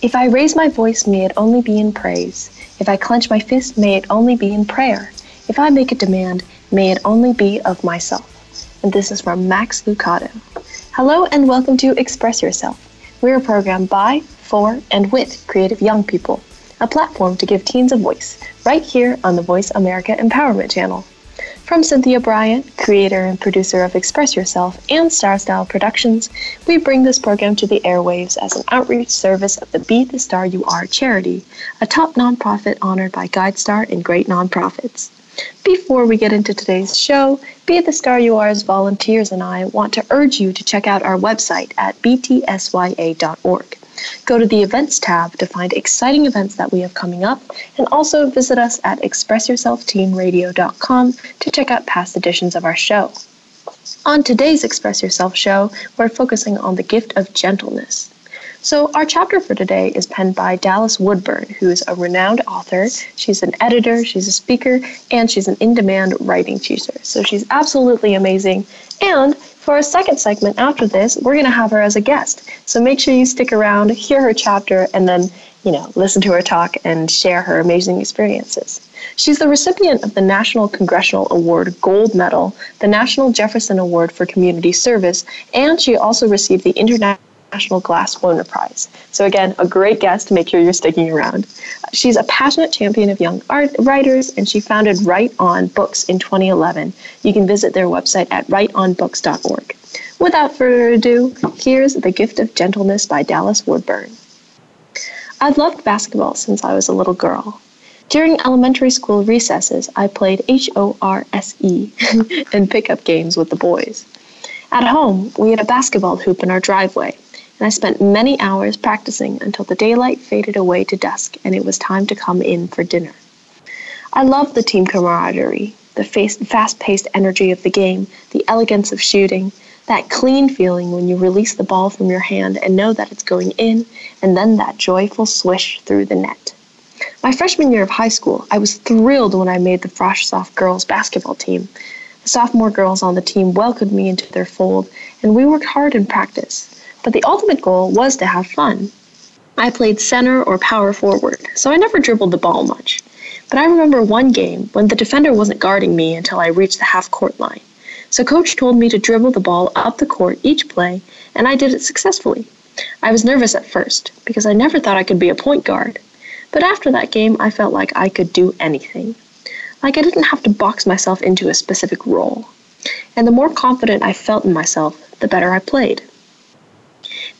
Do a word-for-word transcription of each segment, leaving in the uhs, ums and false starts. If I raise my voice, may it only be in praise. If I clench my fist, may it only be in prayer. If I make a demand, may it only be of myself. And this is from Max Lucado. Hello and welcome to Express Yourself. We're a program by, for, and with creative young people. A platform to give teens a voice, right here on the Voice America Empowerment Channel. From Cynthia Bryant, creator and producer of Express Yourself and Star Style Productions, we bring this program to the airwaves as an outreach service of the Be the Star You Are charity, a top nonprofit honored by GuideStar and Great Nonprofits. Before we get into today's show, Be the Star You Are's volunteers and I want to urge you to check out our website at b t s y a dot org. Go to the Events tab to find exciting events that we have coming up, and also visit us at express yourself teen radio dot com to check out past editions of our show. On today's Express Yourself show, we're focusing on the gift of gentleness. So our chapter for today is penned by Dallas Woodburn, who is a renowned author. She's an editor, she's a speaker, and she's an in-demand writing teacher. So she's absolutely amazing. And for our second segment after this, we're going to have her as a guest. So make sure you stick around, hear her chapter, and then, you know, listen to her talk and share her amazing experiences. She's the recipient of the National Congressional Award Gold Medal, the National Jefferson Award for Community Service, and she also received the International National Glassblower Prize. So again, a great guest. Make sure you're sticking around. She's a passionate champion of young art writers, and she founded Write On Books in twenty eleven. You can visit their website at write on books dot org. Without further ado, here's The Gift of Gentleness by Dallas Woodburn. I've loved basketball since I was a little girl. During elementary school recesses, I played H O R S E and pickup games with the boys. At home, we had a basketball hoop in our driveway, and I spent many hours practicing until the daylight faded away to dusk and it was time to come in for dinner. I loved the team camaraderie, the fast-paced energy of the game, the elegance of shooting, that clean feeling when you release the ball from your hand and know that it's going in, and then that joyful swish through the net. My freshman year of high school, I was thrilled when I made the Frostsoft girls basketball team. The sophomore girls on the team welcomed me into their fold, and we worked hard in practice. But the ultimate goal was to have fun. I played center or power forward, so I never dribbled the ball much. But I remember one game when the defender wasn't guarding me until I reached the half-court line. So coach told me to dribble the ball up the court each play, and I did it successfully. I was nervous at first, because I never thought I could be a point guard. But after that game, I felt like I could do anything. Like I didn't have to box myself into a specific role. And the more confident I felt in myself, the better I played.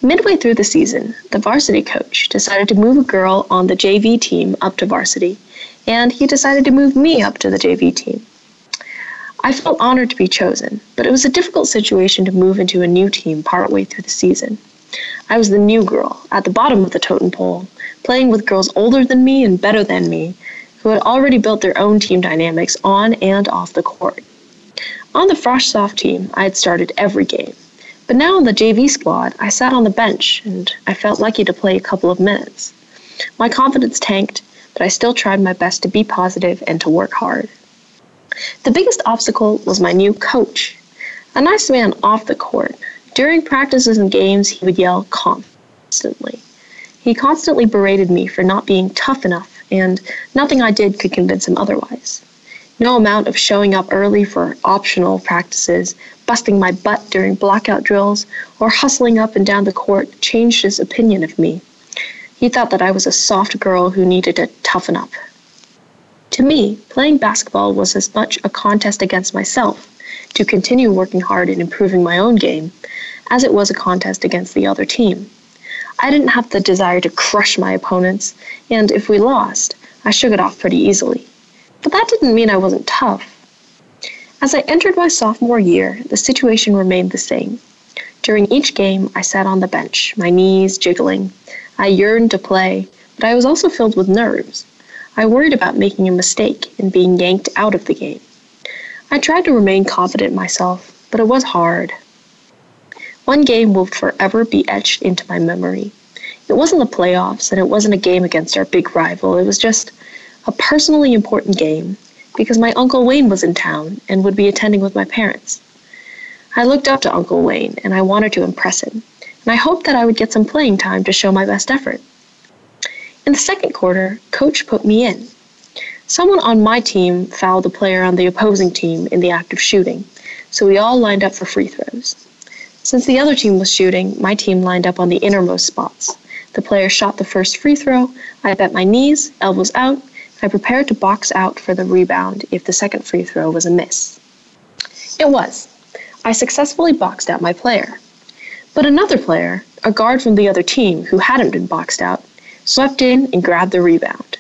Midway through the season, the varsity coach decided to move a girl on the J V team up to varsity, and he decided to move me up to the J V team. I felt honored to be chosen, but it was a difficult situation to move into a new team partway through the season. I was the new girl, at the bottom of the totem pole, playing with girls older than me and better than me, who had already built their own team dynamics on and off the court. On the Frostsoft team, I had started every game. But now on the J V squad, I sat on the bench, and I felt lucky to play a couple of minutes. My confidence tanked, but I still tried my best to be positive and to work hard. The biggest obstacle was my new coach, a nice man off the court. During practices and games, he would yell constantly. He constantly berated me for not being tough enough, and nothing I did could convince him otherwise. No amount of showing up early for optional practices, busting my butt during blockout drills, or hustling up and down the court changed his opinion of me. He thought that I was a soft girl who needed to toughen up. To me, playing basketball was as much a contest against myself to continue working hard and improving my own game as it was a contest against the other team. I didn't have the desire to crush my opponents, and if we lost, I shook it off pretty easily. But that didn't mean I wasn't tough. As I entered my sophomore year, the situation remained the same. During each game, I sat on the bench, my knees jiggling. I yearned to play, but I was also filled with nerves. I worried about making a mistake and being yanked out of the game. I tried to remain confident in myself, but it was hard. One game will forever be etched into my memory. It wasn't the playoffs, and it wasn't a game against our big rival. It was just a personally important game because my Uncle Wayne was in town and would be attending with my parents. I looked up to Uncle Wayne, and I wanted to impress him, and I hoped that I would get some playing time to show my best effort. In the second quarter, Coach put me in. Someone on my team fouled a player on the opposing team in the act of shooting, so we all lined up for free throws. Since the other team was shooting, my team lined up on the innermost spots. The player shot the first free throw, I bent my knees, elbows out, and I prepared to box out for the rebound if the second free throw was a miss. It was. I successfully boxed out my player. But another player, a guard from the other team who hadn't been boxed out, swept in and grabbed the rebound.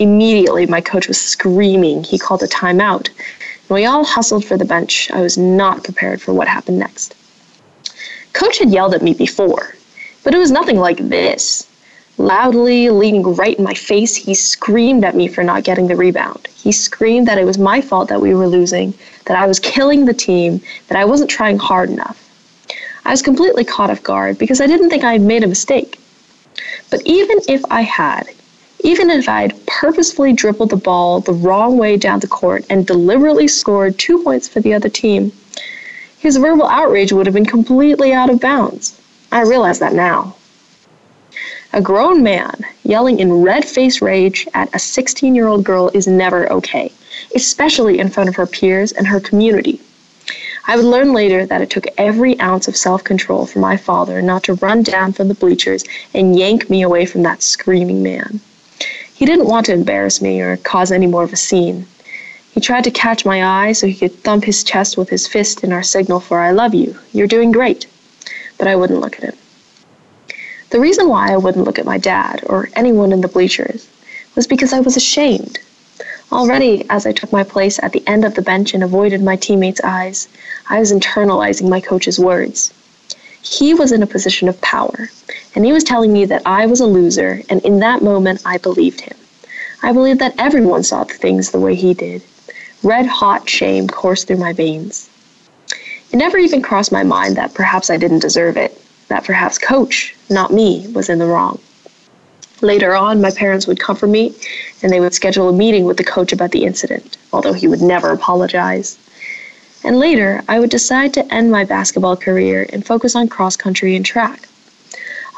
Immediately, my coach was screaming. He called a timeout, and we all hustled for the bench. I was not prepared for what happened next. Coach had yelled at me before, but it was nothing like this. Loudly, leaning right in my face, he screamed at me for not getting the rebound. He screamed that it was my fault that we were losing, that I was killing the team, that I wasn't trying hard enough. I was completely caught off guard because I didn't think I had made a mistake. But even if I had, even if I had purposefully dribbled the ball the wrong way down the court and deliberately scored two points for the other team, his verbal outrage would have been completely out of bounds. I realize that now. A grown man yelling in red-faced rage at a sixteen-year-old girl is never okay, especially in front of her peers and her community. I would learn later that it took every ounce of self-control for my father not to run down from the bleachers and yank me away from that screaming man. He didn't want to embarrass me or cause any more of a scene. He tried to catch my eye so he could thump his chest with his fist in our signal for I love you, you're doing great. But I wouldn't look at him. The reason why I wouldn't look at my dad or anyone in the bleachers was because I was ashamed. Already, as I took my place at the end of the bench and avoided my teammates' eyes, I was internalizing my coach's words. He was in a position of power, and he was telling me that I was a loser, and in that moment, I believed him. I believed that everyone saw things the way he did. Red-hot shame coursed through my veins. It never even crossed my mind that perhaps I didn't deserve it, that perhaps Coach, not me, was in the wrong. Later on, my parents would comfort me, and they would schedule a meeting with the coach about the incident, although he would never apologize. And later, I would decide to end my basketball career and focus on cross-country and track.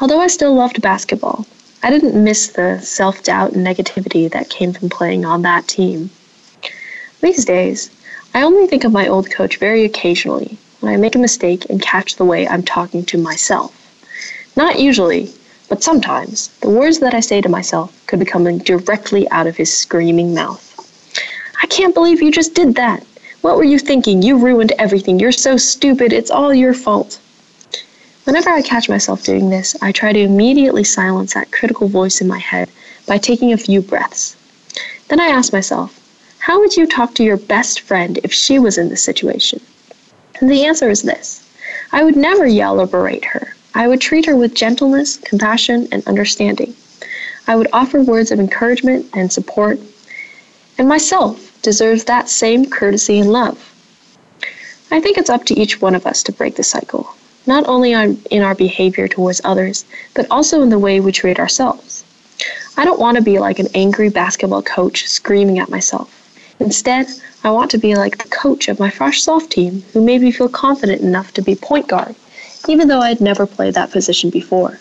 Although I still loved basketball, I didn't miss the self-doubt and negativity that came from playing on that team. These days, I only think of my old coach very occasionally when I make a mistake and catch the way I'm talking to myself. Not usually, but sometimes the words that I say to myself could be coming directly out of his screaming mouth. I can't believe you just did that. What were you thinking? You ruined everything. You're so stupid. It's all your fault. Whenever I catch myself doing this, I try to immediately silence that critical voice in my head by taking a few breaths. Then I ask myself, how would you talk to your best friend if she was in this situation? And the answer is this. I would never yell or berate her. I would treat her with gentleness, compassion, and understanding. I would offer words of encouragement and support. And myself deserves that same courtesy and love. I think it's up to each one of us to break the cycle, not only in our behavior towards others, but also in the way we treat ourselves. I don't want to be like an angry basketball coach screaming at myself. Instead, I want to be like the coach of my fresh soft team who made me feel confident enough to be point guard, even though I had never played that position before,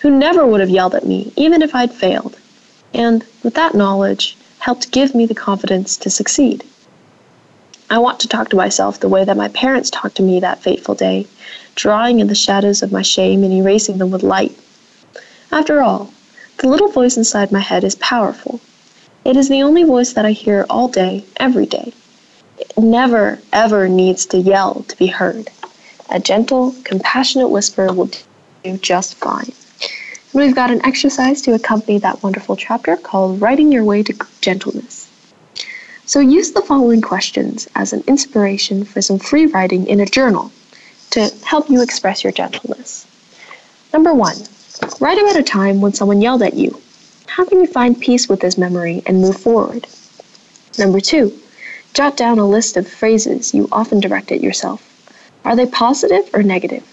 who never would have yelled at me, even if I'd failed, and with that knowledge, helped give me the confidence to succeed. I want to talk to myself the way that my parents talked to me that fateful day, drawing in the shadows of my shame and erasing them with light. After all, the little voice inside my head is powerful. It is the only voice that I hear all day, every day. It never, ever needs to yell to be heard. A gentle, compassionate whisper will do just fine. And we've got an exercise to accompany that wonderful chapter called Writing Your Way to Gentleness. So use the following questions as an inspiration for some free writing in a journal to help you express your gentleness. Number one, write about a time when someone yelled at you. How can you find peace with this memory and move forward? Number two, jot down a list of phrases you often direct at yourself. Are they positive or negative?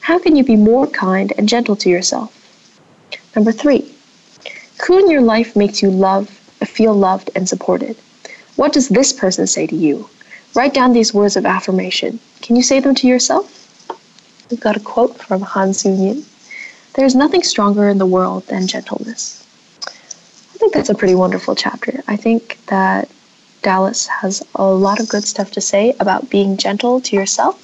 How can you be more kind and gentle to yourself? Number three, who in your life makes you love, feel loved and supported? What does this person say to you? Write down these words of affirmation. Can you say them to yourself? We've got a quote from Han Suyin. There is nothing stronger in the world than gentleness. I think that's a pretty wonderful chapter. I think that Dallas has a lot of good stuff to say about being gentle to yourself.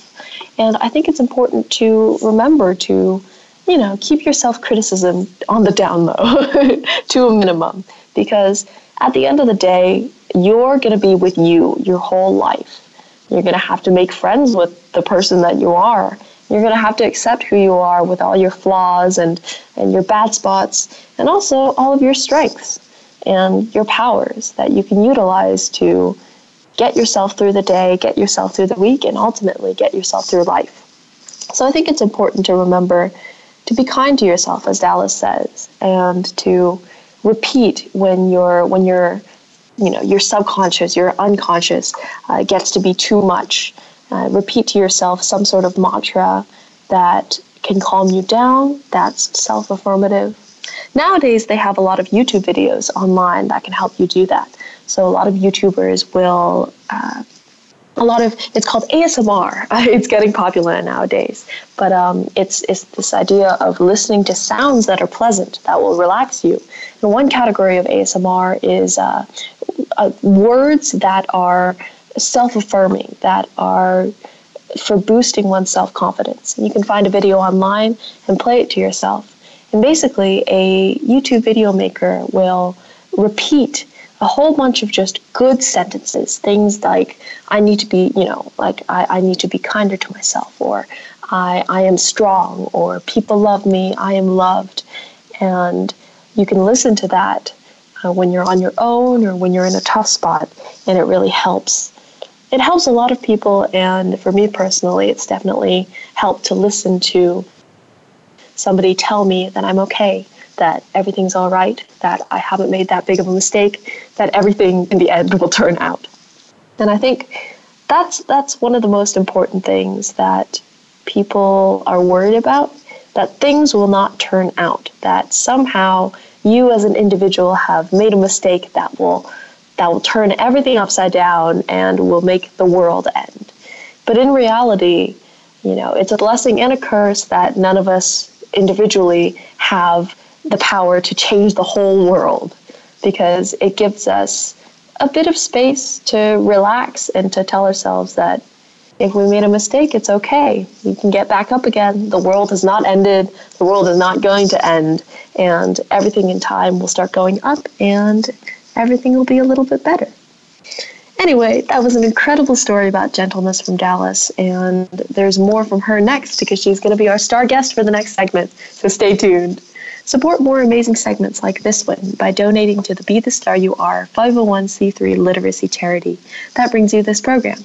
And I think it's important to remember to, you know, keep your self-criticism on the down low to a minimum. Because at the end of the day, you're going to be with you your whole life. You're going to have to make friends with the person that you are. You're going to have to accept who you are with all your flaws and, and your bad spots, and also all of your strengths and your powers that you can utilize to get yourself through the day, get yourself through the week, and ultimately get yourself through life. So I think it's important to remember to be kind to yourself, as Dallas says, and to repeat when you're, when you're, you know, your subconscious, your unconscious uh, gets to be too much. Uh, repeat to yourself some sort of mantra that can calm you down, that's self-affirmative. Nowadays, they have a lot of YouTube videos online that can help you do that. So a lot of YouTubers will, uh, a lot of, it's called A S M R. It's getting popular nowadays. But um, it's, it's this idea of listening to sounds that are pleasant, that will relax you. And one category of A S M R is uh, uh, words that are self-affirming, that are for boosting one's self-confidence. And you can find a video online and play it to yourself. And basically, a YouTube video maker will repeat a whole bunch of just good sentences, things like, I need to be, you know, like, I, I need to be kinder to myself, or I, I am strong, or people love me, I am loved. And you can listen to that uh, when you're on your own or when you're in a tough spot, and it really helps. It helps a lot of people, and for me personally, it's definitely helped to listen to somebody tell me that I'm okay, that everything's all right, that I haven't made that big of a mistake, that everything in the end will turn out. And I think that's that's one of the most important things that people are worried about, that things will not turn out, that somehow you as an individual have made a mistake that will that will turn everything upside down and will make the world end. But in reality, you know, it's a blessing and a curse that none of us individually have the power to change the whole world, because it gives us a bit of space to relax and to tell ourselves that if we made a mistake, it's okay. We can get back up again. The world has not ended. The world is not going to end. And everything in time will start going up, and everything will be a little bit better. Anyway, that was an incredible story about gentleness from Dallas, and there's more from her next because she's going to be our star guest for the next segment, so stay tuned. Support more amazing segments like this one by donating to the Be the Star You Are five oh one c three literacy charity that brings you this program.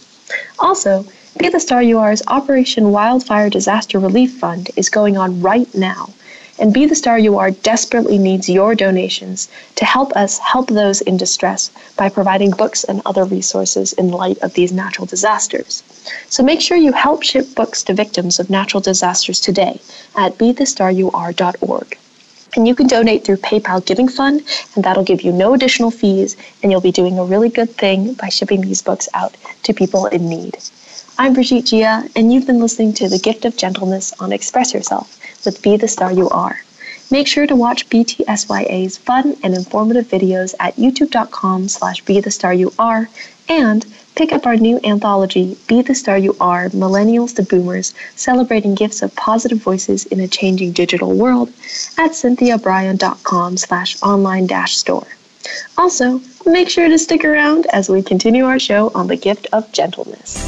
Also, Be the Star You Are's Operation Wildfire Disaster Relief Fund is going on right now. And Be the Star You Are desperately needs your donations to help us help those in distress by providing books and other resources in light of these natural disasters. So make sure you help ship books to victims of natural disasters today at be the star you are dot org. And you can donate through PayPal Giving Fund, and that'll give you no additional fees, and you'll be doing a really good thing by shipping these books out to people in need. I'm Brigitte Gia, and you've been listening to The Gift of Gentleness on Express Yourself with Be the Star You Are. Make sure to watch B T S Y A's fun and informative videos at youtube dot com slash Be the Star You Are and Pick up our new anthology, Be the Star You Are, Millennials to Boomers, Celebrating Gifts of Positive Voices in a Changing Digital World at cynthiabryant.com slash online dash store. Also, make sure to stick around as we continue our show on the gift of gentleness.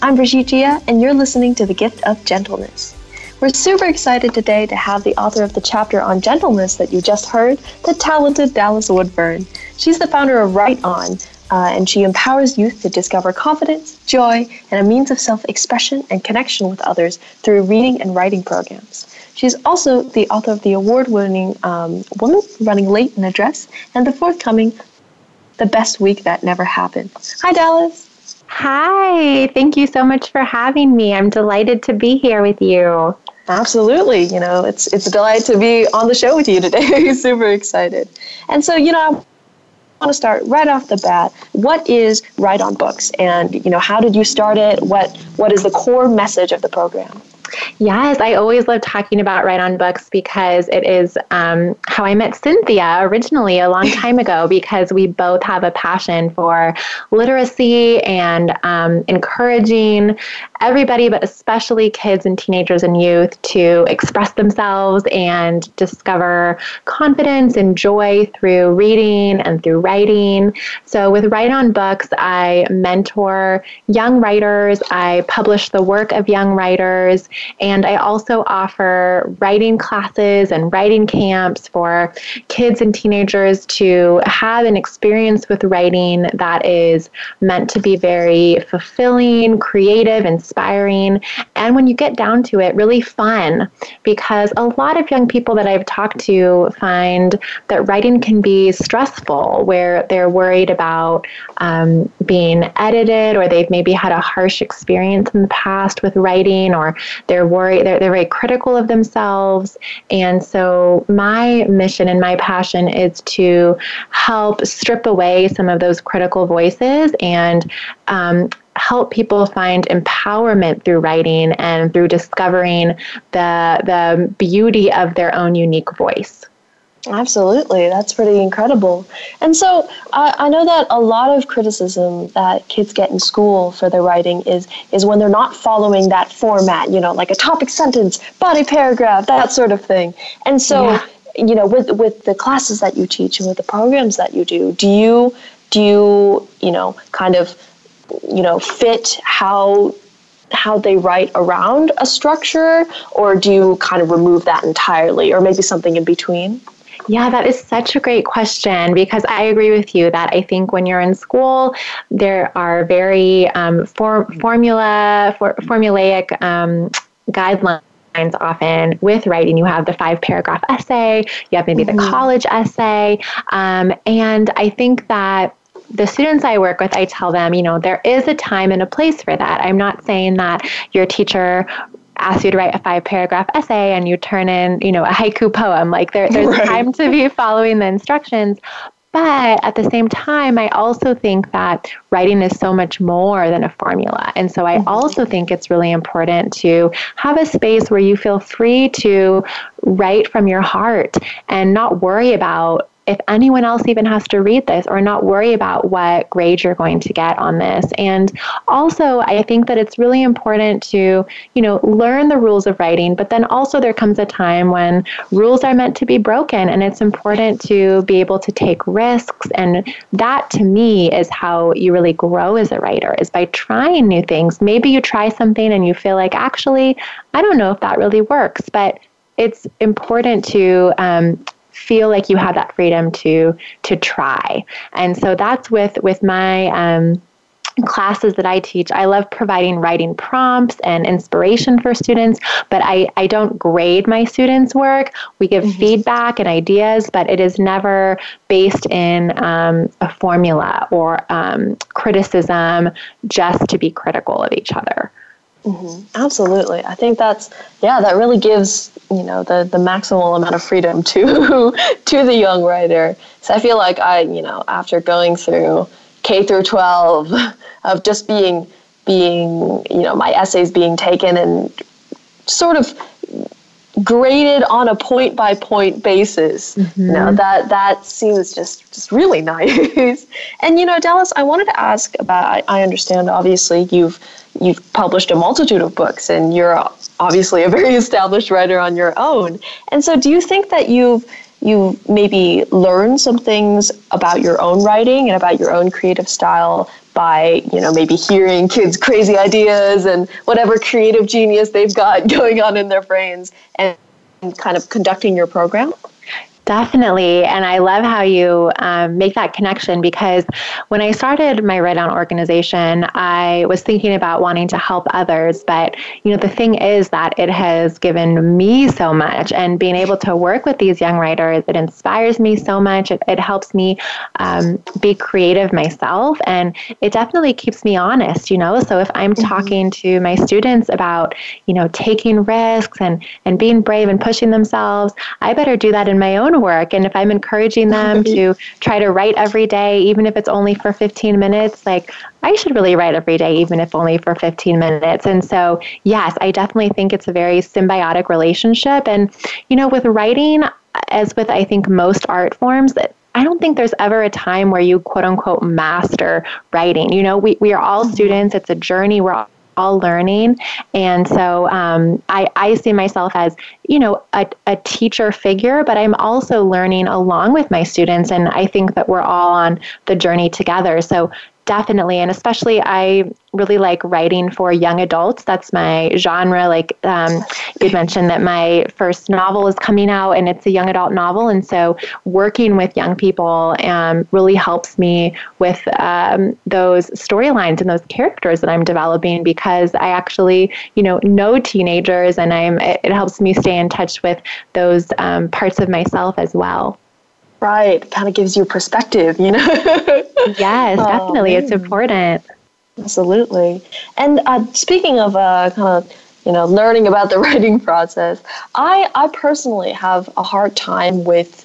I'm Brigitte Gia, and you're listening to The Gift of Gentleness. We're super excited today to have the author of the chapter on gentleness that you just heard, the talented Dallas Woodburn. She's the founder of Write On, uh, and she empowers youth to discover confidence, joy, and a means of self-expression and connection with others through reading and writing programs. She's also the author of the award-winning um, Woman, Running Late in a Dress, and the forthcoming The Best Week That Never Happened. Hi, Dallas. Hi, thank you so much for having me. I'm delighted to be here with you. Absolutely. You know, it's it's a delight to be on the show with you today. Super excited. And so, you know, I want to start right off the bat. What is Write On Books? And, you know, how did you start it? What What is the core message of the program? Yes, I always love talking about Write On Books because it is um, how I met Cynthia originally a long time ago, because we both have a passion for literacy and um, encouraging everybody, but especially kids and teenagers and youth, to express themselves and discover confidence and joy through reading and through writing. So with Write On Books, I mentor young writers, I publish the work of young writers, and I also offer writing classes and writing camps for kids and teenagers to have an experience with writing that is meant to be very fulfilling, creative, inspiring, and when you get down to it, really fun, because a lot of young people that I've talked to find that writing can be stressful, where they're worried about um, being edited, or they've maybe had a harsh experience in the past with writing, or They're worried. They're, they're very critical of themselves. And so my mission and my passion is to help strip away some of those critical voices and um, help people find empowerment through writing and through discovering the the beauty of their own unique voice. Absolutely. That's pretty incredible. And so uh, I know that a lot of criticism that kids get in school for their writing is is when they're not following that format, you know, like a topic sentence, body paragraph, that sort of thing. And so, yeah. you know, with, with the classes that you teach and with the programs that you do, do you, do you, you know, kind of, you know, fit how how they write around a structure, or do you kind of remove that entirely, or maybe something in between? Yeah, that is such a great question, because I agree with you that I think when you're in school, there are very um, for, formula, for, formulaic um, guidelines. Often with writing, you have the five paragraph essay, you have maybe the mm-hmm. college essay, um, and I think that the students I work with, I tell them, you know, there is a time and a place for that. I'm not saying that your teacher asks you to write a five-paragraph essay and you turn in, you know, a haiku poem. Like there, there's right. time to be following the instructions. But at the same time, I also think that writing is so much more than a formula. And so I also think it's really important to have a space where you feel free to write from your heart and not worry about if anyone else even has to read this, or not worry about what grade you're going to get on this. And also, I think that it's really important to, you know, learn the rules of writing, but then also there comes a time when rules are meant to be broken, and it's important to be able to take risks. And that, to me, is how you really grow as a writer, is by trying new things. Maybe you try something and you feel like, actually, I don't know if that really works, but it's important to um feel like you have that freedom to to try. And so that's with with my um, classes that I teach. I love providing writing prompts and inspiration for students, but I, I don't grade my students' work. We give mm-hmm. feedback and ideas, but it is never based in um, a formula or um, criticism just to be critical of each other. Mm-hmm. Absolutely. I think that's, yeah, that really gives, you know, the, the maximal amount of freedom to to the young writer. So I feel like I, you know, after going through K through twelve of just being, being, you know, my essays being taken and sort of graded on a point by point basis, mm-hmm. you know, that, that seems just, just really nice. And, you know, Dallas, I wanted to ask about, I, I understand, obviously, you've, You've published a multitude of books, and you're obviously a very established writer on your own. And so do you think that you've you maybe learned some things about your own writing and about your own creative style by, you know, maybe hearing kids' crazy ideas and whatever creative genius they've got going on in their brains and kind of conducting your program? Definitely. And I love how you um, make that connection, because when I started my Write On organization, I was thinking about wanting to help others. But, you know, the thing is that it has given me so much, and being able to work with these young writers, it inspires me so much. It, it helps me um, be creative myself, and it definitely keeps me honest, you know. So if I'm mm-hmm. talking to my students about, you know, taking risks and, and being brave and pushing themselves, I better do that in my own work. And if I'm encouraging them to try to write every day, even if it's only for fifteen minutes, like I should really write every day, even if only for fifteen minutes. And so, yes, I definitely think it's a very symbiotic relationship. And, you know, with writing, as with, I think, most art forms, that I don't think there's ever a time where you quote unquote master writing. You know, we, we are all students. It's a journey. We're all all learning. And so um, I, I see myself as, you know, a, a teacher figure, but I'm also learning along with my students. And I think that we're all on the journey together. So definitely. And especially, I really like writing for young adults. That's my genre. Like um, you mentioned that my first novel is coming out, and it's a young adult novel. And so working with young people um, really helps me with um, those storylines and those characters that I'm developing, because I actually, you know, know teenagers, and I'm, it, it helps me stay in touch with those um, parts of myself as well. Right. Kind of gives you perspective, you know? Yes, definitely. Oh, it's important. Absolutely. And uh, speaking of uh, kind of, you know, learning about the writing process, I, I personally have a hard time with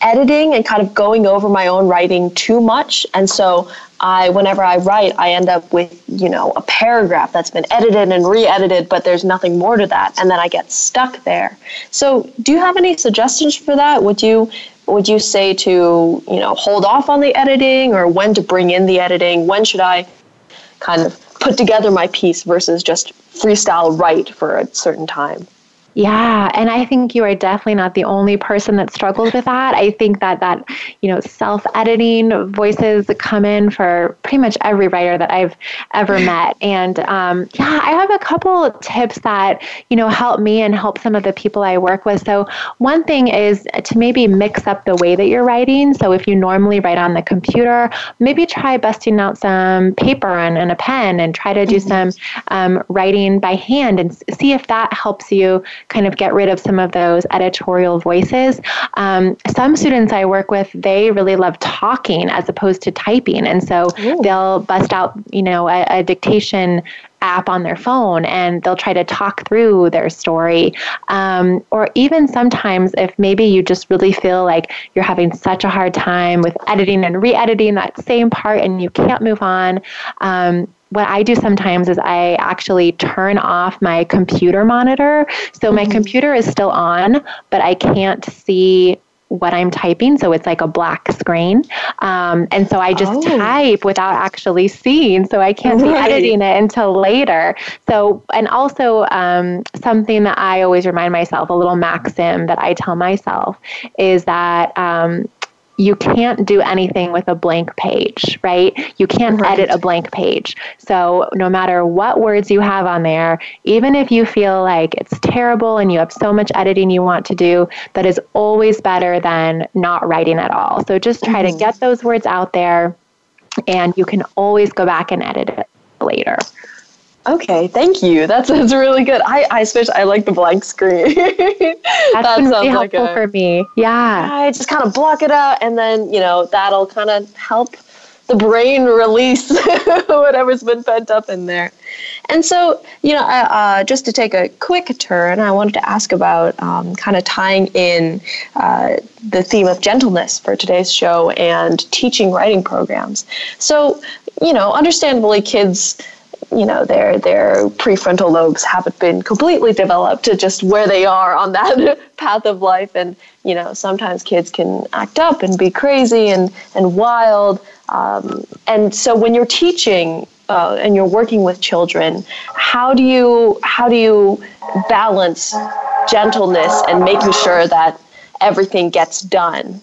editing and kind of going over my own writing too much. And so I, whenever I write, I end up with, you know, a paragraph that's been edited and re-edited, but there's nothing more to that. And then I get stuck there. So do you have any suggestions for that? Would you Would you say to, you know, hold off on the editing, or when to bring in the editing? When should I kind of put together my piece versus just freestyle write for a certain time? Yeah. And I think you are definitely not the only person that struggles with that. I think that that, you know, self-editing voices come in for pretty much every writer that I've ever met. And um, yeah, I have a couple tips that, you know, help me and help some of the people I work with. So one thing is to maybe mix up the way that you're writing. So if you normally write on the computer, maybe try busting out some paper and, and a pen, and try to do mm-hmm. some um, writing by hand, and see if that helps you kind of get rid of some of those editorial voices. Um, some students I work with, they really love talking as opposed to typing. And so Ooh. They'll bust out, you know, a, a dictation app on their phone and they'll try to talk through their story. Um, or even sometimes if maybe you just really feel like you're having such a hard time with editing and re-editing that same part and you can't move on, um, what I do sometimes is I actually turn off my computer monitor. So my computer is still on, but I can't see what I'm typing. So it's like a black screen. Um, and so I just oh. type without actually seeing. So I can't right. be editing it until later. So, and also um, something that I always remind myself, a little maxim that I tell myself is that um, you can't do anything with a blank page, right? You can't right. edit a blank page. So no matter what words you have on there, even if you feel like it's terrible and you have so much editing you want to do, that is always better than not writing at all. So just try mm-hmm. to get those words out there, and you can always go back and edit it later. Okay, thank you. That's that's really good. I I switched, I like the blank screen. That's that been really helpful like a, for me. Yeah. I just kind of block it out, and then, you know, that'll kind of help the brain release whatever's been pent up in there. And so, you know, uh, just to take a quick turn, I wanted to ask about um, kind of tying in uh, the theme of gentleness for today's show and teaching writing programs. So, you know, understandably, kids, you know, their their prefrontal lobes haven't been completely developed to just where they are on that path of life. And, you know, sometimes kids can act up and be crazy and, and wild. Um, and so when you're teaching uh, and you're working with children, how do you how do you balance gentleness and making sure that everything gets done?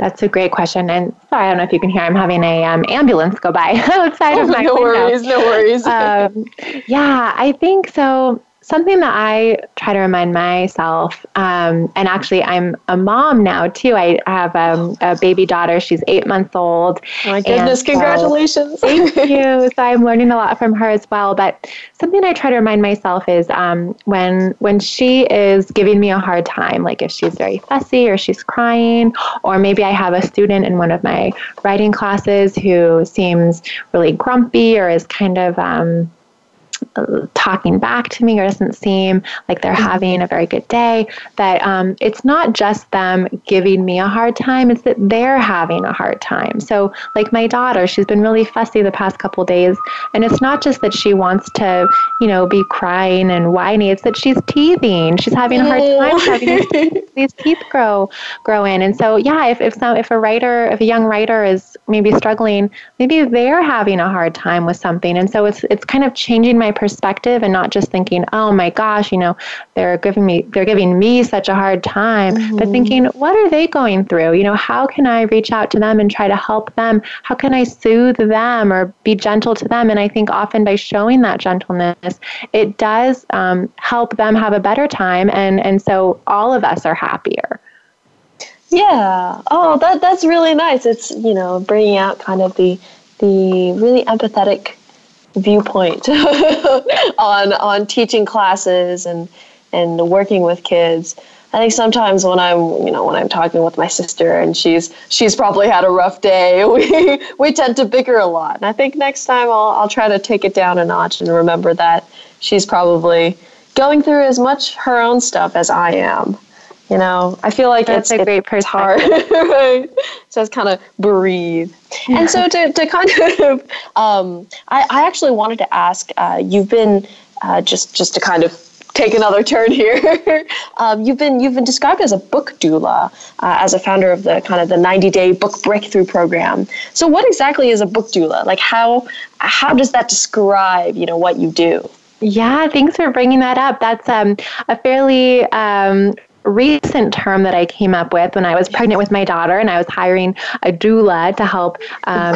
That's a great question. And sorry, I don't know if you can hear, I'm having an um, ambulance go by outside oh, of my no window. No worries, no worries. Um, yeah, I think so. Something that I try to remind myself, um, and actually I'm a mom now too. I have um, a baby daughter. She's eight months old. Oh my goodness, so, congratulations. Thank you. So I'm learning a lot from her as well. But something I try to remind myself is um, when when she is giving me a hard time, like if she's very fussy or she's crying, or maybe I have a student in one of my writing classes who seems really grumpy or is kind of um, talking back to me or doesn't seem like they're having a very good day, that um, it's not just them giving me a hard time, it's that they're having a hard time. So like my daughter, she's been really fussy the past couple days, and it's not just that she wants to, you know, be crying and whiny, it's that she's teething. She's having a hard time having these teeth grow grow in. And so yeah, if if, some, if a writer, if a young writer is maybe struggling, maybe they're having a hard time with something. And so it's it's kind of changing my perspective and not just thinking, oh my gosh, you know, they're giving me, they're giving me such a hard time, mm-hmm. but thinking, what are they going through? You know, how can I reach out to them and try to help them? How can I soothe them or be gentle to them? And I think often by showing that gentleness, it does um, help them have a better time. And, and so all of us are happier. Yeah. Oh, that that's really nice. It's, you know, bringing out kind of the, the really empathetic viewpoint on on teaching classes and and working with kids. I think sometimes when I'm you know when I'm talking with my sister and she's she's probably had a rough day, we we tend to bicker a lot. And I think next time I'll I'll try to take it down a notch and remember that she's probably going through as much her own stuff as I am. You know, I feel like That's it's a great it's hard, right? Just kind of breathe. Yeah. And so to, to kind of, um, I, I actually wanted to ask, uh, you've been, uh, just, just to kind of take another turn here, um, you've been, you've been described as a book doula, uh, as a founder of the kind of the ninety day book breakthrough program. So what exactly is a book doula? Like how, how does that describe, you know, what you do? Yeah. Thanks for bringing that up. That's, um, a fairly, um, recent term that I came up with when I was pregnant with my daughter, and I was hiring a doula to help um,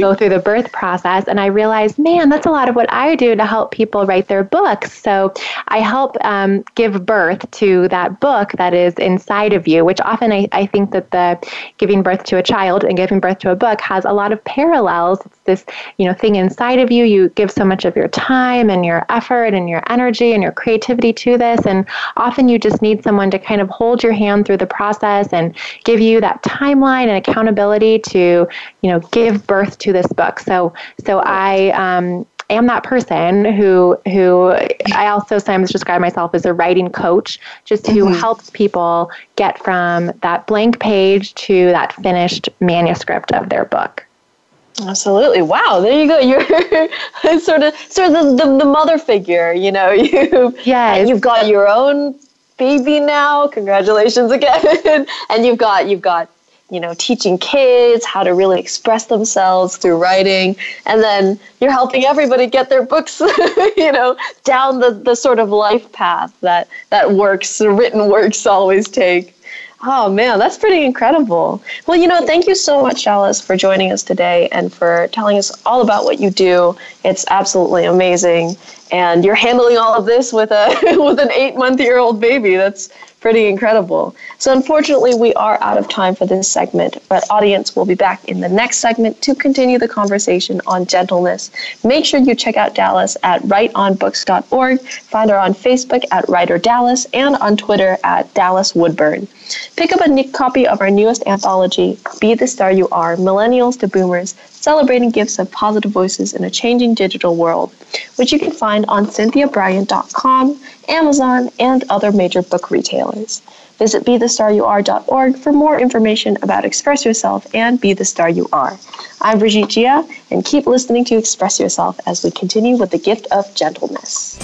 go through the birth process. And I realized, man, that's a lot of what I do to help people write their books. So I help um, give birth to that book that is inside of you, which often I, I think that the giving birth to a child and giving birth to a book has a lot of parallels. It's this, you know, thing inside of you. You give so much of your time and your effort and your energy and your creativity to this. And often you just need someone to kind of hold your hand through the process and give you that timeline and accountability to, you know, give birth to this book. So, so I, um, am that person who who I also sometimes describe myself as a writing coach, just who mm-hmm. helps people get from that blank page to that finished manuscript of their book. Absolutely. Wow. There you go. You're sort of sort of the, the, the mother figure, you know. You yes. You've got your own baby now. Congratulations again. And you've got you've got, you know, teaching kids how to really express themselves through writing. And then you're helping everybody get their books, you know, down the, the sort of life path that, that works, written works always take. Oh, man, that's pretty incredible. Well, you know, thank you so much, Alice, for joining us today and for telling us all about what you do. It's absolutely amazing. And you're handling all of this with a with an eight-month-year-old baby. That's pretty incredible. So, unfortunately, we are out of time for this segment, but audience will be back in the next segment to continue the conversation on gentleness. Make sure you check out Dallas at write on books dot org. Find her on Facebook at Writer Dallas and on Twitter at Dallas Woodburn. Pick up a copy of our newest anthology, Be the Star You Are, Millennials to Boomers, Celebrating Gifts of Positive Voices in a Changing Digital World, which you can find on cynthia bryant dot com, Amazon, and other major book retailers. Visit be the star you are dot org for more information about Express Yourself and Be the Star You Are. I'm Brigitte Gia, and keep listening to Express Yourself as we continue with the gift of gentleness.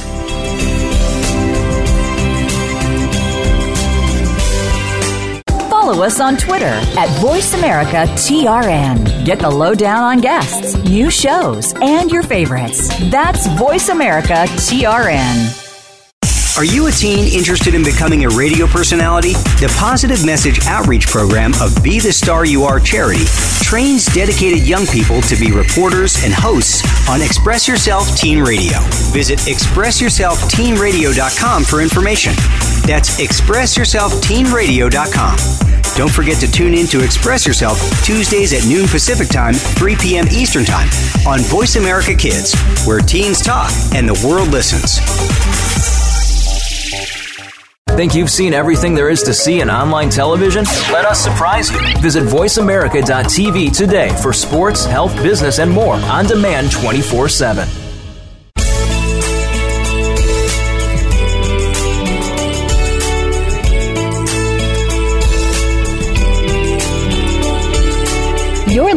Follow us on Twitter at Voice America T R N. Get the lowdown on guests, new shows, and your favorites. That's Voice America T R N. Are you a teen interested in becoming a radio personality? The Positive Message Outreach Program of Be the Star You Are charity trains dedicated young people to be reporters and hosts on Express Yourself Teen Radio. Visit express yourself teen radio dot com for information. That's express yourself teen radio dot com. Don't forget to tune in to Express Yourself Tuesdays at noon Pacific Time, three p.m. Eastern Time on Voice America Kids, where teens talk and the world listens. Think you've seen everything there is to see in online television? Let us surprise you. Visit voice america dot t v today for sports, health, business, and more on demand twenty-four seven. You're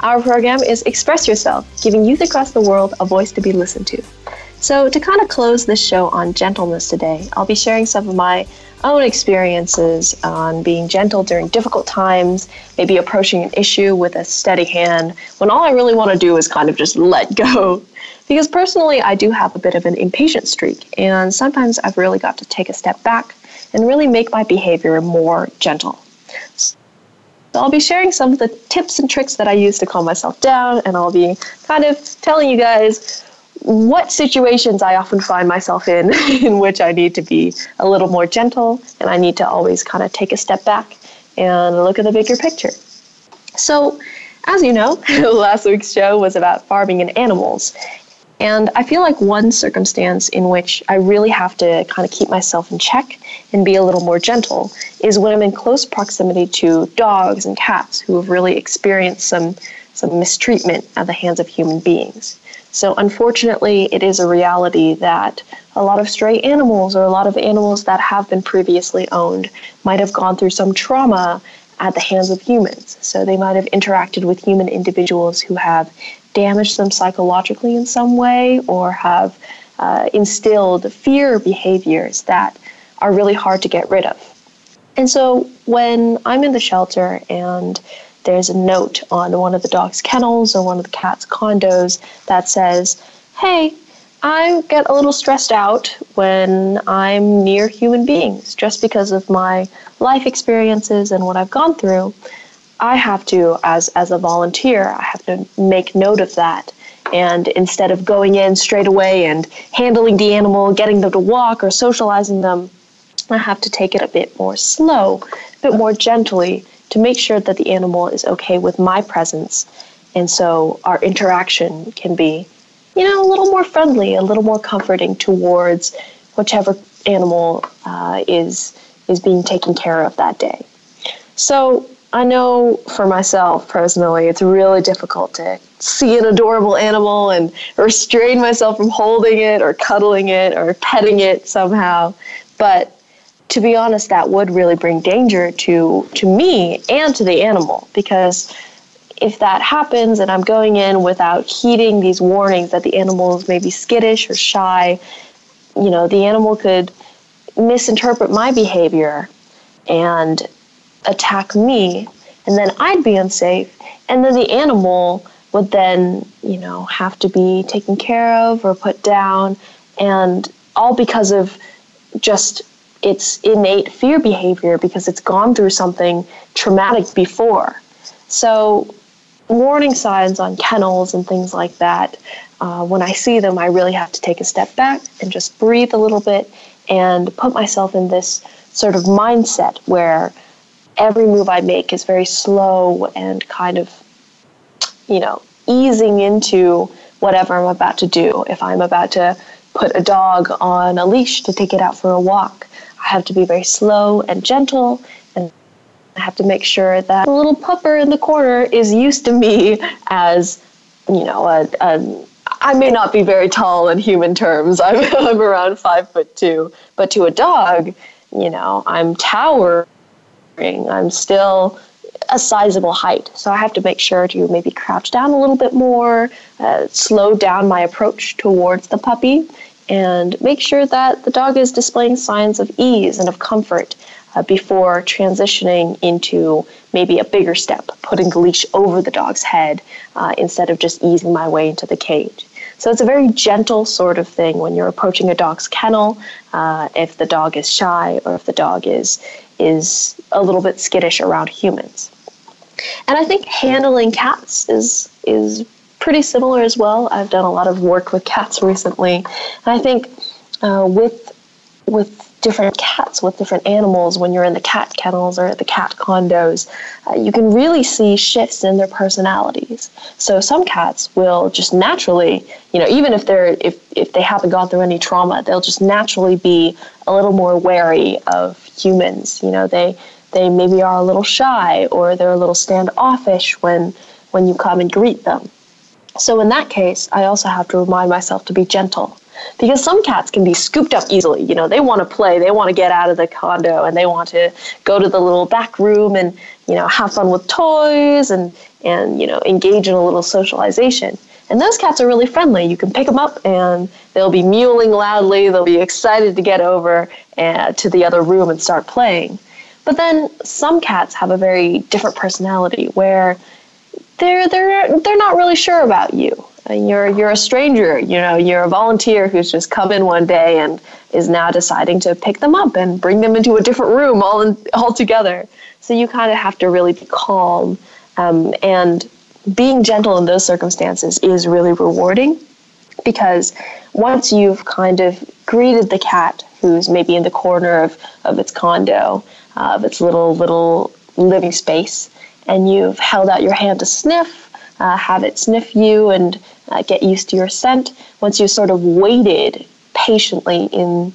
Our program is Express Yourself, giving youth across the world a voice to be listened to. So to kind of close this show on gentleness today, I'll be sharing some of my own experiences on being gentle during difficult times, maybe approaching an issue with a steady hand, when all I really want to do is kind of just let go. Because personally, I do have a bit of an impatient streak, and sometimes I've really got to take a step back and really make my behavior more gentle. So I'll be sharing some of the tips and tricks that I use to calm myself down, and I'll be kind of telling you guys what situations I often find myself in in which I need to be a little more gentle, and I need to always kind of take a step back and look at the bigger picture. So, as you know, last week's show was about farming and animals, and I feel like one circumstance in which I really have to kind of keep myself in check and be a little more gentle is when I'm in close proximity to dogs and cats who have really experienced some, some mistreatment at the hands of human beings. So unfortunately, it is a reality that a lot of stray animals or a lot of animals that have been previously owned might have gone through some trauma at the hands of humans. So they might have interacted with human individuals who have damaged them psychologically in some way or have uh, instilled fear behaviors that are really hard to get rid of. And so when I'm in the shelter and there's a note on one of the dog's kennels or one of the cat's condos that says, hey, I get a little stressed out when I'm near human beings just because of my life experiences and what I've gone through, I have to, as as a volunteer, I have to make note of that And instead of going in straight away and handling the animal, getting them to walk or socializing them, I have to take it a bit more slow, a bit more gently, to make sure that the animal is okay with my presence. And so our interaction can be, you know, a little more friendly, a little more comforting towards whichever animal uh, is is being taken care of that day. So I know for myself personally, it's really difficult to see an adorable animal and restrain myself from holding it or cuddling it or petting it somehow. But to be honest, that would really bring danger to, to me and to the animal, because if that happens and I'm going in without heeding these warnings that the animal is maybe skittish or shy, you know, the animal could misinterpret my behavior and attack me, and then I'd be unsafe, and then the animal would then, you know, have to be taken care of or put down, and all because of just its innate fear behavior, because it's gone through something traumatic before. So warning signs on kennels and things like that, uh, when I see them, I really have to take a step back and just breathe a little bit and put myself in this sort of mindset where every move I make is very slow and kind of, you know, easing into whatever I'm about to do. If I'm about to put a dog on a leash to take it out for a walk, I have to be very slow and gentle, and I have to make sure that the little pupper in the corner is used to me as, you know, a, a, I may not be very tall in human terms. I'm, I'm around five foot two, but to a dog, you know, I'm towering. I'm still a sizable height, so I have to make sure to maybe crouch down a little bit more, uh, slow down my approach towards the puppy, and make sure that the dog is displaying signs of ease and of comfort uh, before transitioning into maybe a bigger step, putting the leash over the dog's head uh, instead of just easing my way into the cage. So it's a very gentle sort of thing when you're approaching a dog's kennel, uh, if the dog is shy or if the dog is is a little bit skittish around humans. And I think handling cats is is pretty similar as well. I've done a lot of work with cats recently, and I think uh, with with different cats, with different animals, when you're in the cat kennels or at the cat condos, uh, you can really see shifts in their personalities. So some cats will just naturally, you know, even if they're if if they haven't gone through any trauma, they'll just naturally be a little more wary of humans. You know, they they maybe are a little shy, or they're a little standoffish when when you come and greet them. So in that case, I also have to remind myself to be gentle, because some cats can be scooped up easily. You know, they want to play, they want to get out of the condo, and they want to go to the little back room and, you know, have fun with toys and, and you know, engage in a little socialization. And those cats are really friendly. You can pick them up, and they'll be mewling loudly. They'll be excited to get over uh, to the other room and start playing. But then some cats have a very different personality where they're they're they're not really sure about you. You're you're a stranger, you know, you're a volunteer who's just come in one day and is now deciding to pick them up and bring them into a different room all in, all together. So you kind of have to really be calm. Um, and being gentle in those circumstances is really rewarding, because once you've kind of greeted the cat who's maybe in the corner of, of its condo, uh, of its little, little living space, and you've held out your hand to sniff, uh, have it sniff you and uh, get used to your scent. Once you've sort of waited patiently in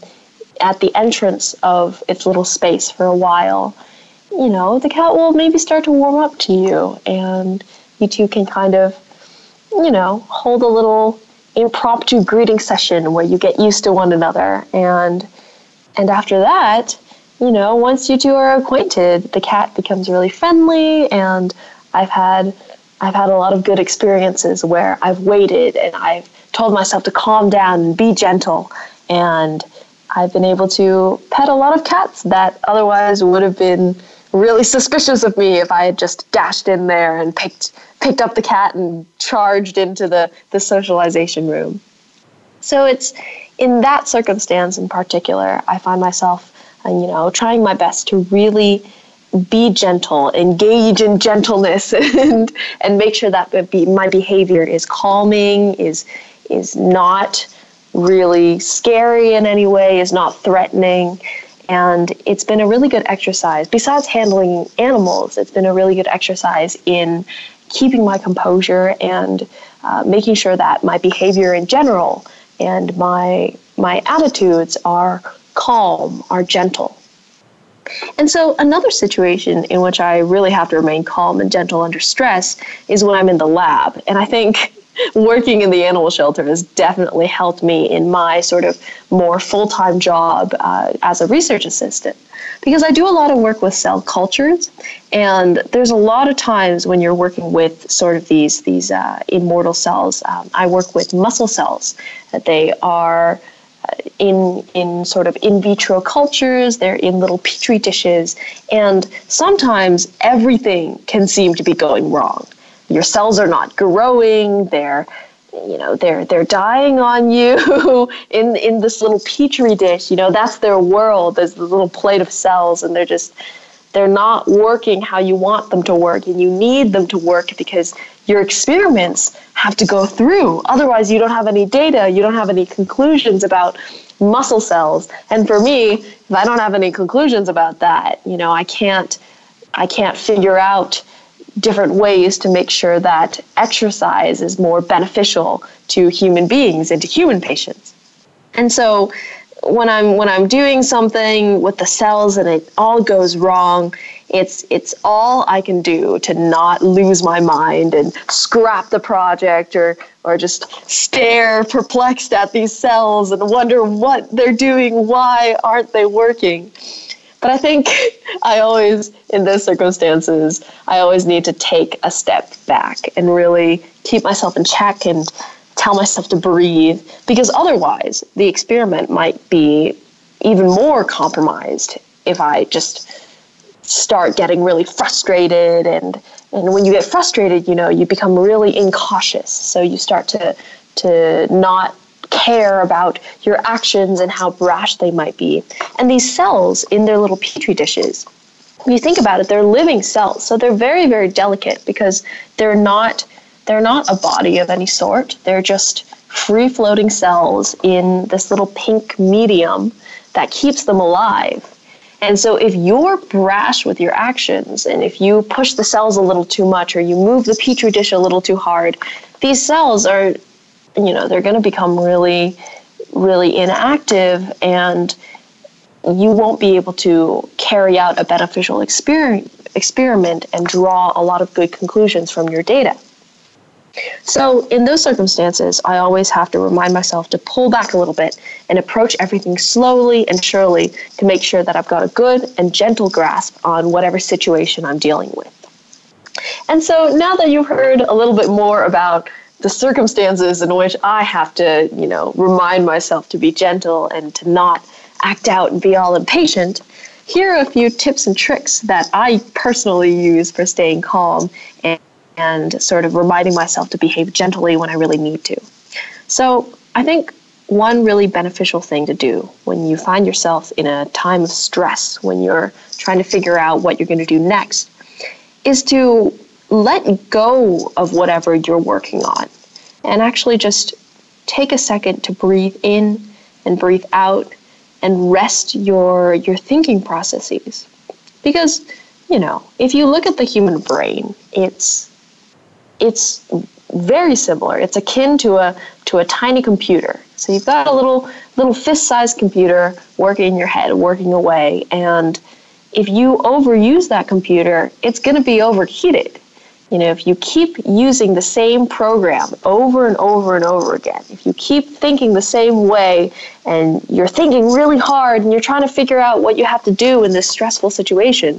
at the entrance of its little space for a while, you know, the cat will maybe start to warm up to you, and you two can kind of, you know, hold a little impromptu greeting session where you get used to one another. And and after that, you know, once you two are acquainted, the cat becomes really friendly, and I've had I've had a lot of good experiences where I've waited and I've told myself to calm down and be gentle, and I've been able to pet a lot of cats that otherwise would have been really suspicious of me if I had just dashed in there and picked picked up the cat and charged into the, the socialization room. So it's in that circumstance in particular, I find myself, and, you know, trying my best to really be gentle, engage in gentleness, and and make sure that my behavior is calming, is is not really scary in any way, is not threatening. And it's been a really good exercise. Besides handling animals, it's been a really good exercise in keeping my composure and uh, making sure that my behavior in general and my my attitudes are calm, are gentle. And so another situation in which I really have to remain calm and gentle under stress is when I'm in the lab. And I think working in the animal shelter has definitely helped me in my sort of more full-time job uh, as a research assistant, because I do a lot of work with cell cultures, and there's a lot of times when you're working with sort of these, these uh, immortal cells. Um, I work with muscle cells. That they are in in sort of in vitro cultures, they're in little petri dishes, and sometimes everything can seem to be going wrong. Your cells are not growing, they're you know, they're they're dying on you in in this little petri dish. You know, that's their world. There's the little plate of cells, and they're just they're not working how you want them to work, and you need them to work because your experiments have to go through. Otherwise, you don't have any data. You don't have any conclusions about muscle cells. And for me, if I don't have any conclusions about that, you know, I can't, I can't figure out different ways to make sure that exercise is more beneficial to human beings and to human patients. And so when I'm when I'm doing something with the cells and it all goes wrong, it's it's all I can do to not lose my mind and scrap the project, or or just stare perplexed at these cells and wonder what they're doing, why aren't they working? But I think I always, in those circumstances, I always need to take a step back and really keep myself in check and tell myself to breathe, because otherwise the experiment might be even more compromised if I just start getting really frustrated. And, and when you get frustrated, you know, you become really incautious. So you start to, to not care about your actions and how brash they might be. And these cells in their little petri dishes, when you think about it, they're living cells. So they're very, very delicate, because they're not They're not a body of any sort. They're just free-floating cells in this little pink medium that keeps them alive. And so if you're brash with your actions, and if you push the cells a little too much, or you move the petri dish a little too hard, these cells are, you know, they're going to become really, really inactive, and you won't be able to carry out a beneficial exper- experiment and draw a lot of good conclusions from your data. So in those circumstances, I always have to remind myself to pull back a little bit and approach everything slowly and surely to make sure that I've got a good and gentle grasp on whatever situation I'm dealing with. And so now that you've heard a little bit more about the circumstances in which I have to, you know, remind myself to be gentle and to not act out and be all impatient, here are a few tips and tricks that I personally use for staying calm and and sort of reminding myself to behave gently when I really need to. So I think one really beneficial thing to do when you find yourself in a time of stress, when you're trying to figure out what you're going to do next, is to let go of whatever you're working on and actually just take a second to breathe in and breathe out and rest your, your thinking processes. Because, you know, if you look at the human brain, it's It's very similar. It's akin to a to a tiny computer. So you've got a little little fist-sized computer working in your head, working away. And if you overuse that computer, it's going to be overheated. You know, if you keep using the same program over and over and over again, if you keep thinking the same way and you're thinking really hard and you're trying to figure out what you have to do in this stressful situation,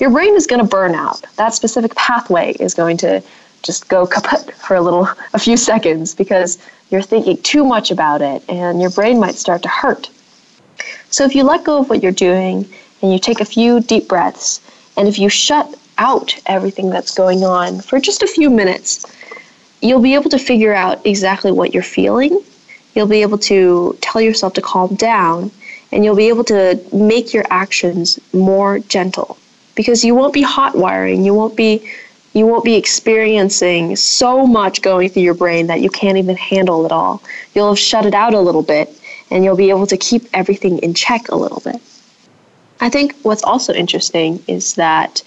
your brain is going to burn out. That specific pathway is going to just go kaput for a little, a few seconds, because you're thinking too much about it and your brain might start to hurt. So if you let go of what you're doing and you take a few deep breaths, and if you shut out everything that's going on for just a few minutes, you'll be able to figure out exactly what you're feeling. You'll be able to tell yourself to calm down, and you'll be able to make your actions more gentle because you won't be hot wiring. You won't be you won't be experiencing so much going through your brain that you can't even handle it all. You'll have shut it out a little bit, and you'll be able to keep everything in check a little bit. I think what's also interesting is that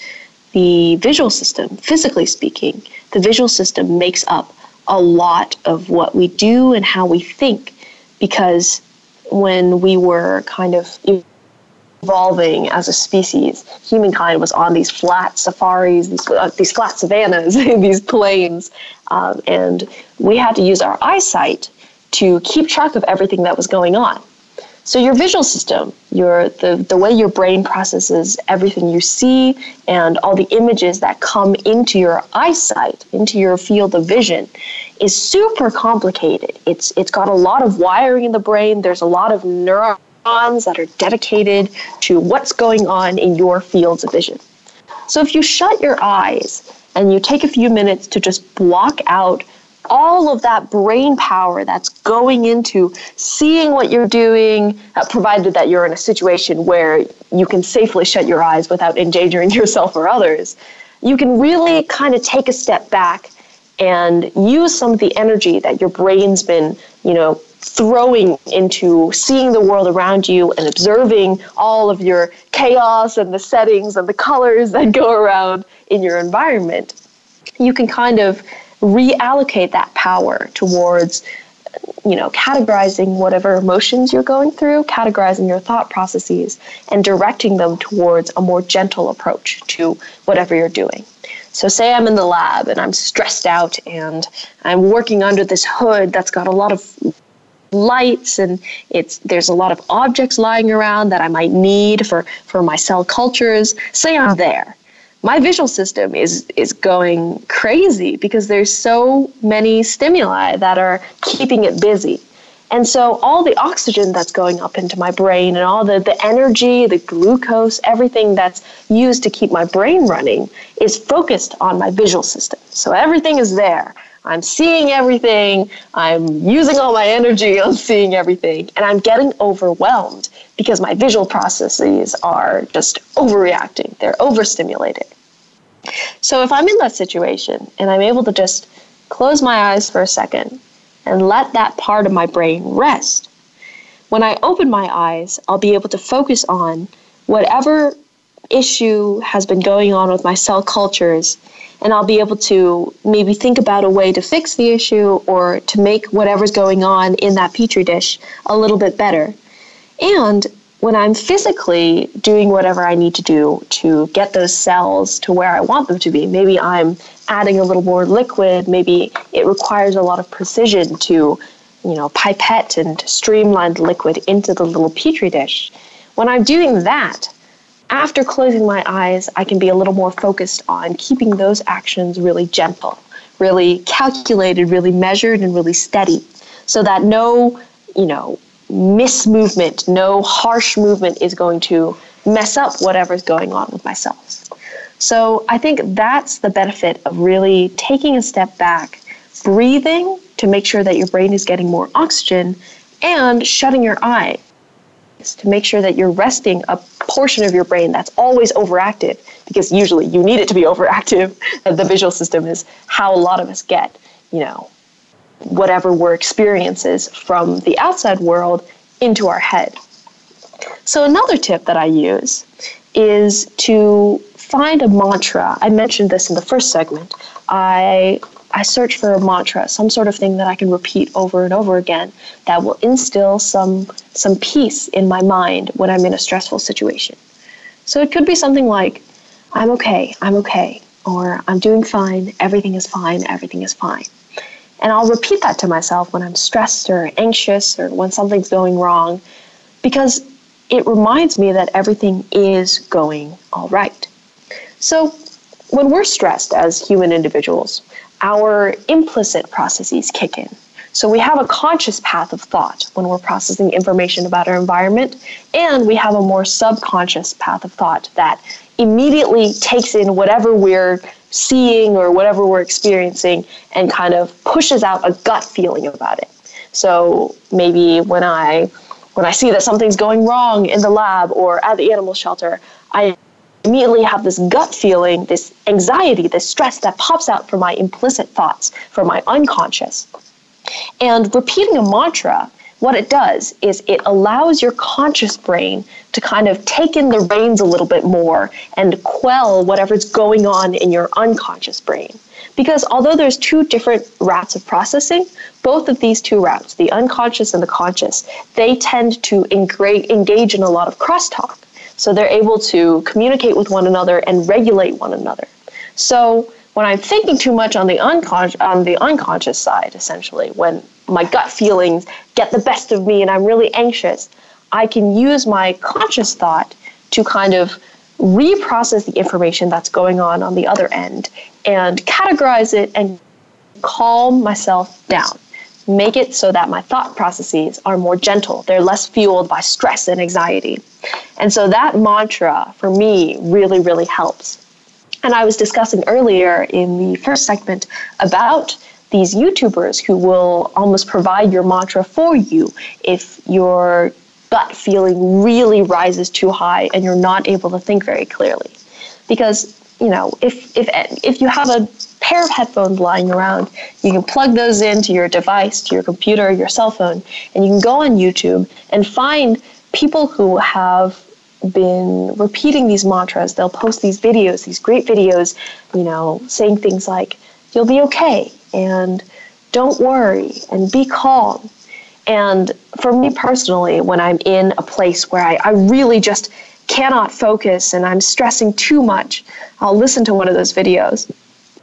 the visual system, physically speaking, the visual system makes up a lot of what we do and how we think, because when we were kind of evolving as a species, humankind was on these flat safaris, these, uh, these flat savannas, these plains, um, and we had to use our eyesight to keep track of everything that was going on. So your visual system, your the, the way your brain processes everything you see and all the images that come into your eyesight, into your field of vision, is super complicated. It's it's got a lot of wiring in the brain. There's a lot of neurons that are dedicated to what's going on in your fields of vision. So if you shut your eyes and you take a few minutes to just block out all of that brain power that's going into seeing what you're doing, uh, provided that you're in a situation where you can safely shut your eyes without endangering yourself or others, you can really kind of take a step back and use some of the energy that your brain's been, you know, throwing into seeing the world around you and observing all of your chaos and the settings and the colors that go around in your environment. You can kind of reallocate that power towards, you know, categorizing whatever emotions you're going through, categorizing your thought processes, and directing them towards a more gentle approach to whatever you're doing. So say I'm in the lab and I'm stressed out and I'm working under this hood that's got a lot of lights and it's there's a lot of objects lying around that I might need for, for my cell cultures. Say I'm there. My visual system is is going crazy because there's so many stimuli that are keeping it busy. And so all the oxygen that's going up into my brain and all the, the energy, the glucose, everything that's used to keep my brain running is focused on my visual system. So everything is there. I'm seeing everything. I'm using all my energy on seeing everything. And I'm getting overwhelmed because my visual processes are just overreacting. They're overstimulated. So if I'm in that situation and I'm able to just close my eyes for a second and let that part of my brain rest, when I open my eyes, I'll be able to focus on whatever issue has been going on with my cell cultures, and I'll be able to maybe think about a way to fix the issue or to make whatever's going on in that petri dish a little bit better. And when I'm physically doing whatever I need to do to get those cells to where I want them to be, maybe I'm adding a little more liquid, maybe it requires a lot of precision to, you know, pipette and streamline the liquid into the little petri dish. When I'm doing that, after closing my eyes, I can be a little more focused on keeping those actions really gentle, really calculated, really measured, and really steady, so that no, you know, mismovement, no harsh movement is going to mess up whatever's going on with myself. So I think that's the benefit of really taking a step back, breathing to make sure that your brain is getting more oxygen, and shutting your eye to make sure that you're resting a portion of your brain that's always overactive, because usually you need it to be overactive. The visual system is how a lot of us get, you know, whatever we're experiences from the outside world into our head. So another tip that I use is to find a mantra. I mentioned this in the first segment. I I search for a mantra, some sort of thing that I can repeat over and over again that will instill some some peace in my mind when I'm in a stressful situation. So it could be something like, I'm okay, I'm okay, or I'm doing fine, everything is fine, everything is fine. And I'll repeat that to myself when I'm stressed or anxious or when something's going wrong, because it reminds me that everything is going all right. So when we're stressed as human individuals, our implicit processes kick in. So we have a conscious path of thought when we're processing information about our environment, and we have a more subconscious path of thought that immediately takes in whatever we're seeing or whatever we're experiencing and kind of pushes out a gut feeling about it. So maybe when I when I see that something's going wrong in the lab or at the animal shelter, I immediately have this gut feeling, this anxiety, this stress that pops out from my implicit thoughts, from my unconscious. And repeating a mantra, what it does is it allows your conscious brain to kind of take in the reins a little bit more and quell whatever's going on in your unconscious brain. Because although there's two different routes of processing, both of these two routes, the unconscious and the conscious, they tend to engage in a lot of crosstalk. So they're able to communicate with one another and regulate one another. So when I'm thinking too much on the unconscious, on the unconscious side, essentially, when my gut feelings get the best of me and I'm really anxious, I can use my conscious thought to kind of reprocess the information that's going on on the other end and categorize it and calm myself down. Make it so that my thought processes are more gentle. They're less fueled by stress and anxiety. And so that mantra, for me, really, really helps. And I was discussing earlier in the first segment about these YouTubers who will almost provide your mantra for you if your gut feeling really rises too high and you're not able to think very clearly. Because, you know, if if if you have a pair of headphones lying around, you can plug those into your device, to your computer, your cell phone, and you can go on YouTube and find people who have been repeating these mantras. They'll post these videos, these great videos, you know, saying things like, "You'll be okay," and "Don't worry," and "Be calm." And for me personally, when I'm in a place where I, I really just cannot focus and I'm stressing too much, I'll listen to one of those videos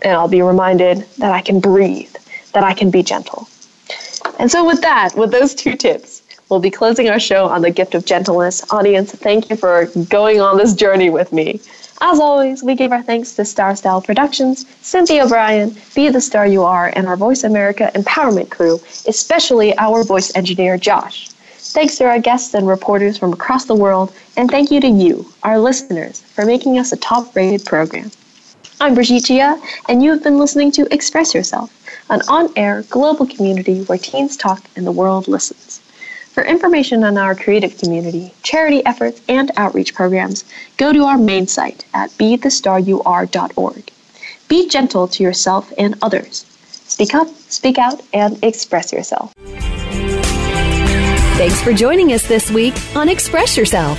and I'll be reminded that I can breathe, that I can be gentle. And so with that, with those two tips, we'll be closing our show on the gift of gentleness. Audience, thank you for going on this journey with me. As always, we give our thanks to Star Style Productions, Cynthia Bryant, Be the Star You Are, and our Voice America Empowerment crew, especially our voice engineer, Josh. Thanks to our guests and reporters from across the world, and thank you to you, our listeners, for making us a top-rated program. I'm Brigitte Gia, and you have been listening to Express Yourself, an on-air global community where teens talk and the world listens. For information on our creative community, charity efforts, and outreach programs, go to our main site at be the star you are dot org. Be gentle to yourself and others. Speak up, speak out, and express yourself. Thanks for joining us this week on Express Yourself,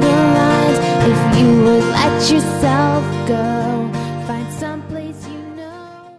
the lines, if you would let yourself go, find someplace you know.